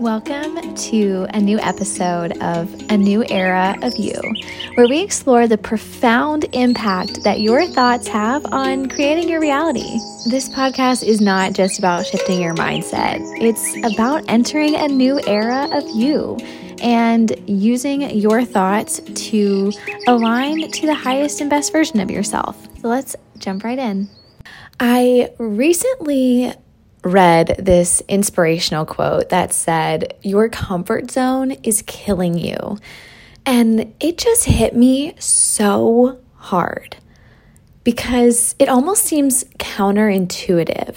Welcome to a new episode of A New Era of You, where we explore the profound impact that your thoughts have on creating your reality. This podcast is not just about shifting your mindset. It's about entering a new era of you and using your thoughts to align to the highest and best version of yourself. So let's jump right in. I recently read this inspirational quote that said, "Your comfort zone is killing you." And it just hit me so hard because it almost seems counterintuitive.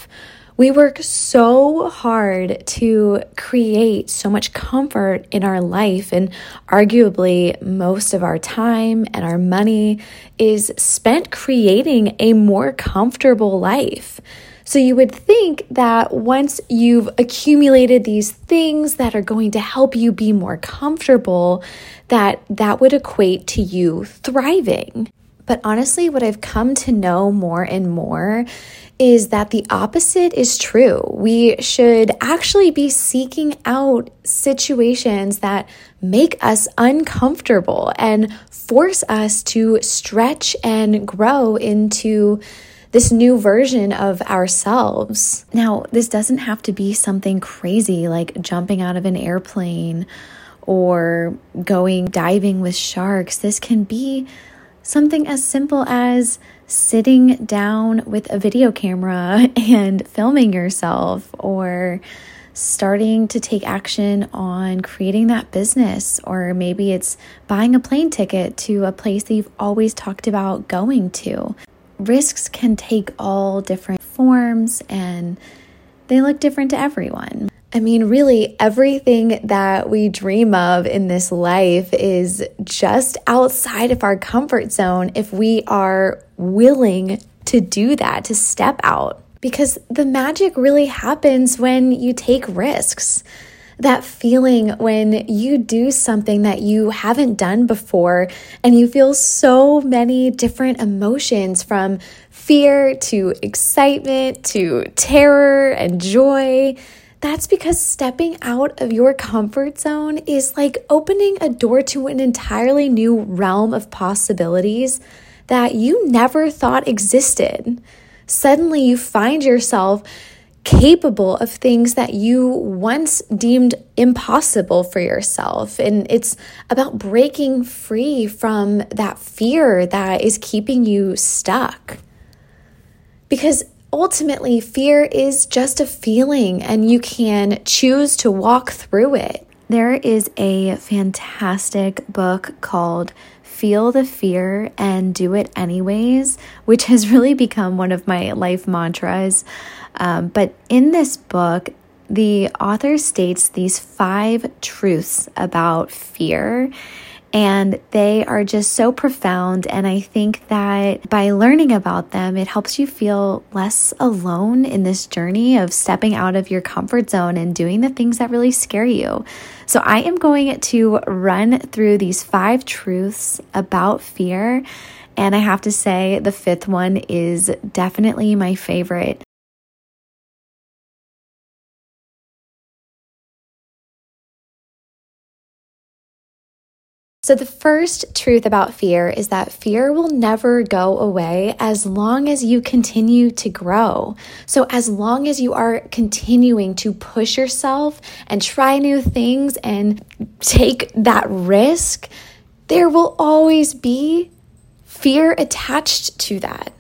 We work so hard to create so much comfort in our life, and arguably most of our time and our money is spent creating a more comfortable life. So you would think that once you've accumulated these things that are going to help you be more comfortable, that would equate to you thriving. But honestly, what I've come to know more and more is that the opposite is true. We should actually be seeking out situations that make us uncomfortable and force us to stretch and grow into this new version of ourselves. Now, this doesn't have to be something crazy like jumping out of an airplane or going diving with sharks. This can be something as simple as sitting down with a video camera and filming yourself, or starting to take action on creating that business, or maybe it's buying a plane ticket to a place that you've always talked about going to. Risks can take all different forms and they look different to everyone. I mean, really, everything that we dream of in this life is just outside of our comfort zone if we are willing to do that, to step out. Because the magic really happens when you take risks. That feeling when you do something that you haven't done before and you feel so many different emotions, from fear to excitement to terror and joy. That's because stepping out of your comfort zone is like opening a door to an entirely new realm of possibilities that you never thought existed. Suddenly you find yourself capable of things that you once deemed impossible for yourself. And it's about breaking free from that fear that is keeping you stuck. Because ultimately, fear is just a feeling and you can choose to walk through it. There is a fantastic book called Feel the Fear and Do It Anyways, which has really become one of my life mantras. But in this book, the author states these 5 truths about fear, and they are just so profound. And I think that by learning about them, it helps you feel less alone in this journey of stepping out of your comfort zone and doing the things that really scare you. So I am going to run through these 5 truths about fear. And I have to say, the 5th one is definitely my favorite. So the first truth about fear is that fear will never go away as long as you continue to grow. So as long as you are continuing to push yourself and try new things and take that risk, there will always be fear attached to that.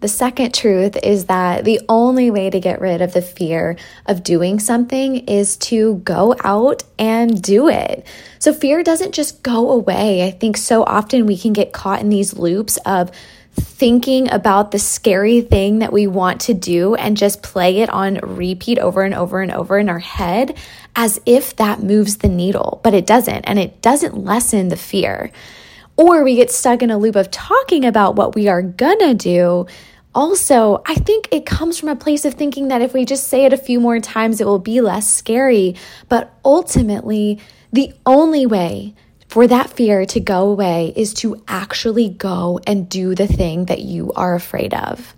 The second truth is that the only way to get rid of the fear of doing something is to go out and do it. So fear doesn't just go away. I think so often we can get caught in these loops of thinking about the scary thing that we want to do and just play it on repeat over and over and over in our head as if that moves the needle, but it doesn't, and it doesn't lessen the fear. Or we get stuck in a loop of talking about what we are gonna do. Also, I think it comes from a place of thinking that if we just say it a few more times, it will be less scary. But ultimately, the only way for that fear to go away is to actually go and do the thing that you are afraid of.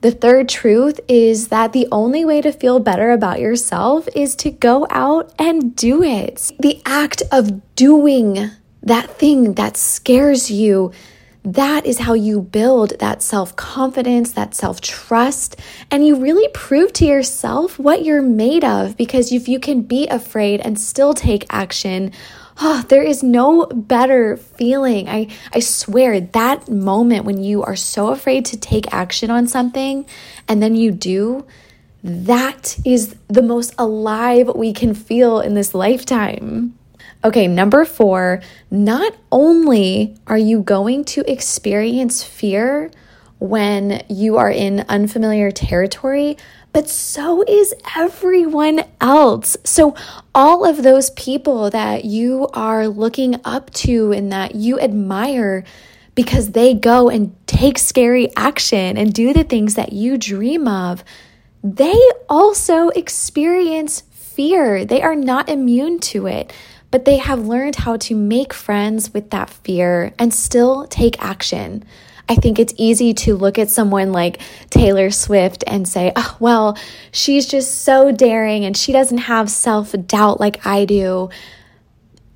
The third truth is that the only way to feel better about yourself is to go out and do it. The act of doing that thing that scares you, that is how you build that self-confidence, that self-trust, and you really prove to yourself what you're made of, because if you can be afraid and still take action, oh, there is no better feeling. I swear, that moment when you are so afraid to take action on something and then you do, that is the most alive we can feel in this lifetime. Okay, number 4, not only are you going to experience fear when you are in unfamiliar territory, but so is everyone else. So all of those people that you are looking up to and that you admire, because they go and take scary action and do the things that you dream of, they also experience fear. They are not immune to it. But they have learned how to make friends with that fear and still take action. I think it's easy to look at someone like Taylor Swift and say, oh, well, she's just so daring and she doesn't have self-doubt like I do.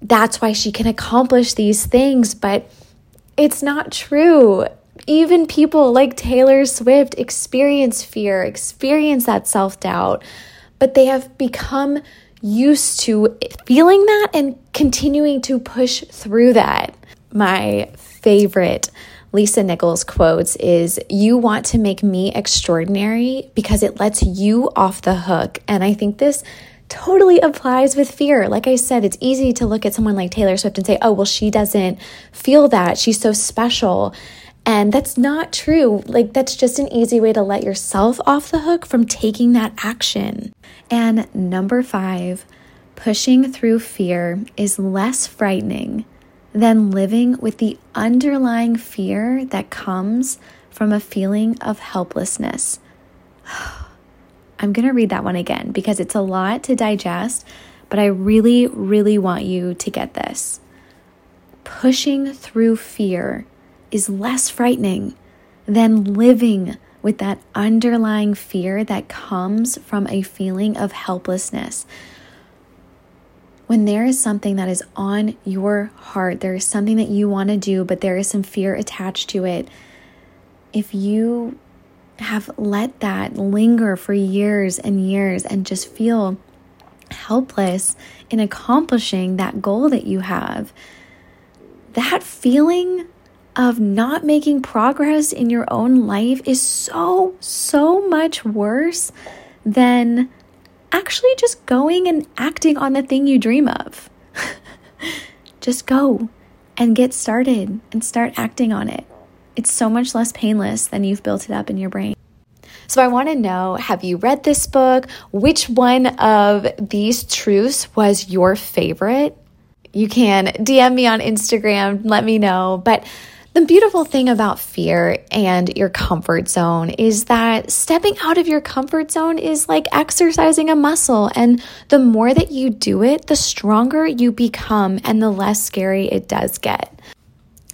That's why she can accomplish these things. But it's not true. Even people like Taylor Swift experience fear, experience that self-doubt, but they have become used to feeling that and continuing to push through that. My favorite Lisa Nichols quotes is, "You want to make me extraordinary because it lets you off the hook." And I think this totally applies with fear. Like I said, it's easy to look at someone like Taylor Swift and say, oh, well, she doesn't feel that. She's so special. And that's not true. Like, that's just an easy way to let yourself off the hook from taking that action. And number 5, pushing through fear is less frightening than living with the underlying fear that comes from a feeling of helplessness. I'm going to read that one again because it's a lot to digest, but I really, really want you to get this. Pushing through fear is less frightening than living with that underlying fear that comes from a feeling of helplessness. When there is something that is on your heart, there is something that you want to do, but there is some fear attached to it. If you have let that linger for years and years and just feel helpless in accomplishing that goal that you have, that feeling of not making progress in your own life is so much worse than actually just going and acting on the thing you dream of. Just go and get started and start acting on it. It's so much less painless than you've built it up in your brain. So I want to know, have you read this book? Which one of these truths was your favorite? You can DM me on Instagram, let me know. But the beautiful thing about fear and your comfort zone is that stepping out of your comfort zone is like exercising a muscle. And the more that you do it, the stronger you become and the less scary it does get.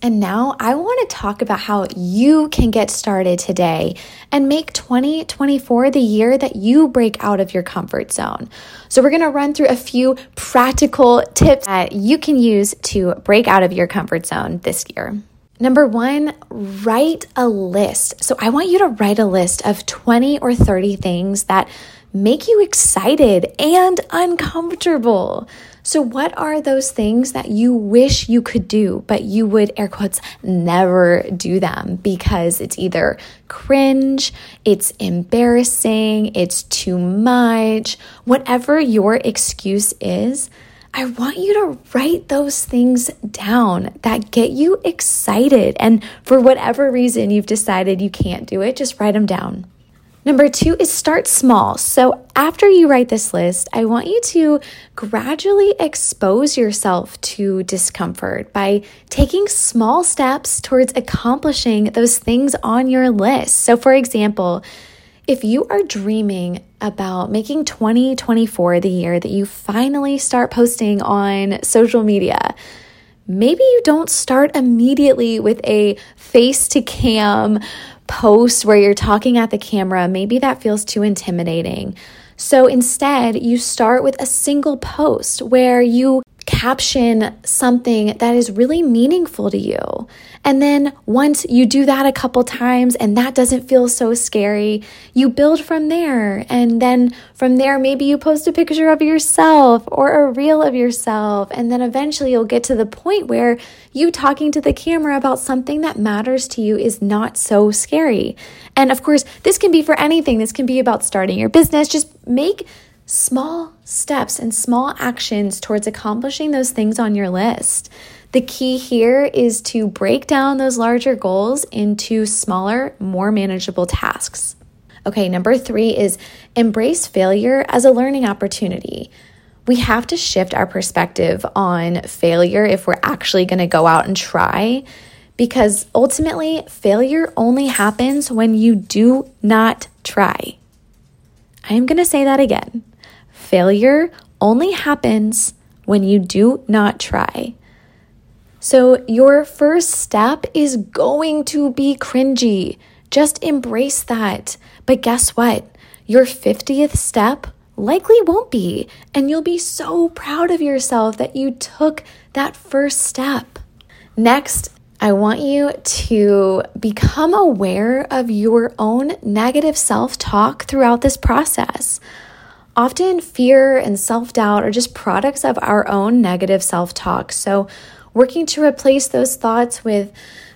And now I want to talk about how you can get started today and make 2024 the year that you break out of your comfort zone. So we're going to run through a few practical tips that you can use to break out of your comfort zone this year. Number 1, write a list. So I want you to write a list of 20 or 30 things that make you excited and uncomfortable. So what are those things that you wish you could do, but you would, air quotes, never do them because it's either cringe, it's embarrassing, it's too much, whatever your excuse is, I want you to write those things down that get you excited. And for whatever reason you've decided you can't do it, just write them down. Number 2 is start small. So after you write this list, I want you to gradually expose yourself to discomfort by taking small steps towards accomplishing those things on your list. So for example, if you are dreaming about making 2024 the year that you finally start posting on social media, maybe you don't start immediately with a face to cam post where you're talking at the camera, maybe that feels too intimidating. So instead, you start with a single post where you caption something that is really meaningful to you. And then once you do that a couple times and that doesn't feel so scary, you build from there. And then from there, maybe you post a picture of yourself or a reel of yourself. And then eventually you'll get to the point where you talking to the camera about something that matters to you is not so scary. And of course, this can be for anything. This can be about starting your business. Just make small steps and small actions towards accomplishing those things on your list. The key here is to break down those larger goals into smaller, more manageable tasks. Okay, number 3 is embrace failure as a learning opportunity. We have to shift our perspective on failure if we're actually going to go out and try, because ultimately, failure only happens when you do not try. I am going to say that again. Failure only happens when you do not try. So your first step is going to be cringy. Just embrace that. But guess what? Your 50th step likely won't be. And you'll be so proud of yourself that you took that first step. Next, I want you to become aware of your own negative self-talk throughout this process. Often fear and self-doubt are just products of our own negative self-talk. So working to replace those thoughts with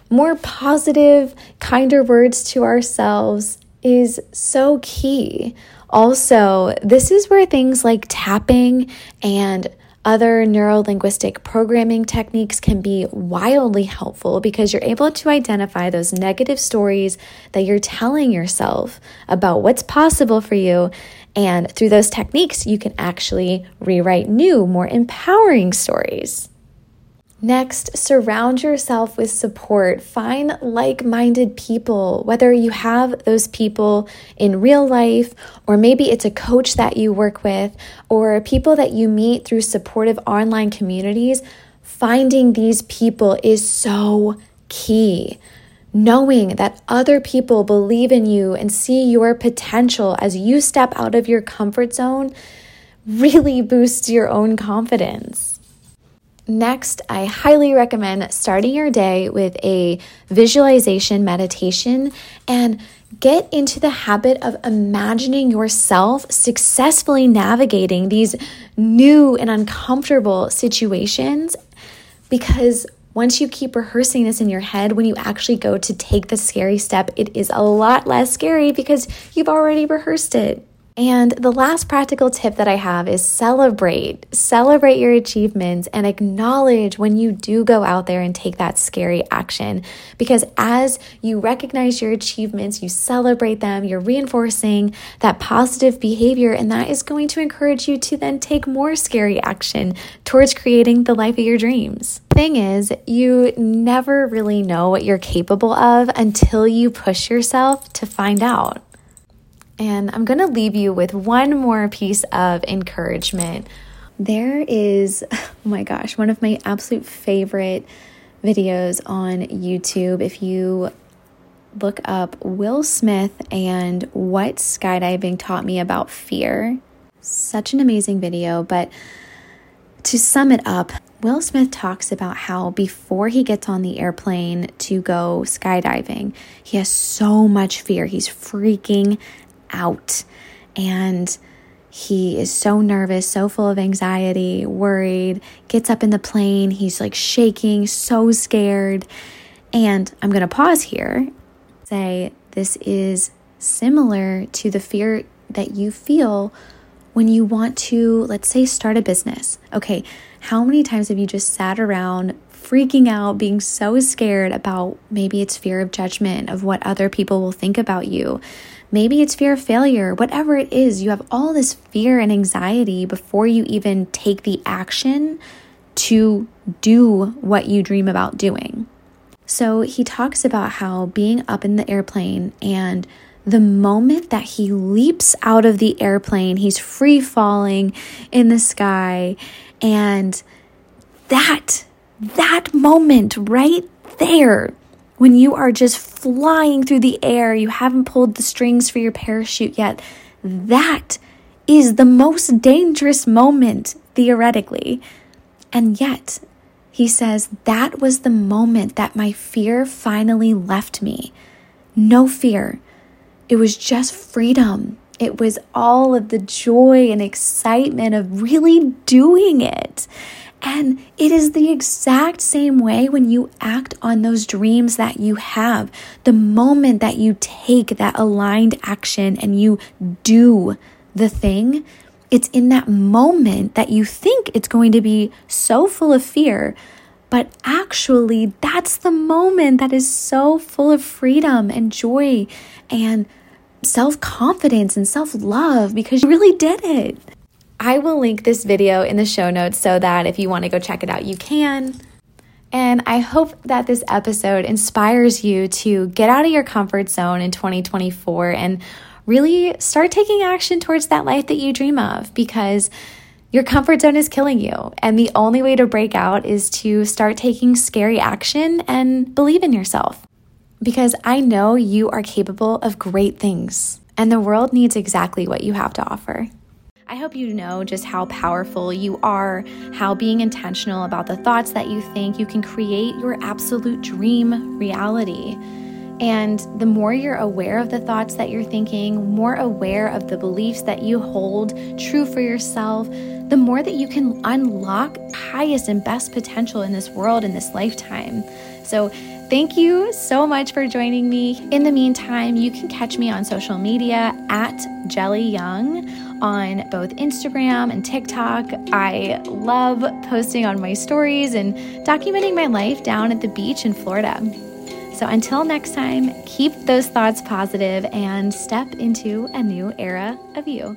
more positive, kinder words to ourselves is so key. Also, this is where things like tapping and other neuro-linguistic programming techniques can be wildly helpful, because you're able to identify those negative stories that you're telling yourself about what's possible for you. And through those techniques, you can actually rewrite new, more empowering stories. Next, surround yourself with support. Find like-minded people, whether you have those people in real life, or maybe it's a coach that you work with, or people that you meet through supportive online communities. Finding these people is so key. Knowing that other people believe in you and see your potential as you step out of your comfort zone really boosts your own confidence. Next, I highly recommend starting your day with a visualization meditation and get into the habit of imagining yourself successfully navigating these new and uncomfortable situations, because once you keep rehearsing this in your head, when you actually go to take the scary step, it is a lot less scary because you've already rehearsed it. And the last practical tip that I have is celebrate. Celebrate your achievements and acknowledge when you do go out there and take that scary action. Because as you recognize your achievements, you celebrate them, you're reinforcing that positive behavior, and that is going to encourage you to then take more scary action towards creating the life of your dreams. Thing is, you never really know what you're capable of until you push yourself to find out. And I'm going to leave you with one more piece of encouragement. There is, oh my gosh, one of my absolute favorite videos on YouTube. If you look up Will Smith and what skydiving taught me about fear, such an amazing video. But to sum it up, Will Smith talks about how before he gets on the airplane to go skydiving, he has so much fear. He's freaking out, and he is so nervous, so full of anxiety, worried, gets up in the plane, he's like shaking, so scared. And I'm going to pause here, say this is similar to the fear that you feel when you want to, let's say, start a business. Okay, how many times have you just sat around freaking out, being so scared about, maybe it's fear of judgment, of what other people will think about you. Maybe it's fear of failure, whatever it is, you have all this fear and anxiety before you even take the action to do what you dream about doing. So he talks about how being up in the airplane, and the moment that he leaps out of the airplane, he's free falling in the sky. And that moment right there when you are just flying through the air, you haven't pulled the strings for your parachute yet, that is the most dangerous moment, theoretically. And yet, he says, that was the moment that my fear finally left me. No fear. It was just freedom. It was all of the joy and excitement of really doing it. And it is the exact same way when you act on those dreams that you have. The moment that you take that aligned action and you do the thing, it's in that moment that you think it's going to be so full of fear, but actually that's the moment that is so full of freedom and joy and self-confidence and self-love because you really did it. I will link this video in the show notes so that if you want to go check it out, you can. And I hope that this episode inspires you to get out of your comfort zone in 2024 and really start taking action towards that life that you dream of, because your comfort zone is killing you. And the only way to break out is to start taking scary action and believe in yourself, because I know you are capable of great things and the world needs exactly what you have to offer. I hope you know just how powerful you are, how being intentional about the thoughts that you think, you can create your absolute dream reality. And the more you're aware of the thoughts that you're thinking, more aware of the beliefs that you hold true for yourself, the more that you can unlock highest and best potential in this world, in this lifetime. So thank you so much for joining me. In the meantime, you can catch me on social media at Jelly Young on both Instagram and TikTok. I love posting on my stories and documenting my life down at the beach in Florida. So until next time, keep those thoughts positive and step into a new era of you.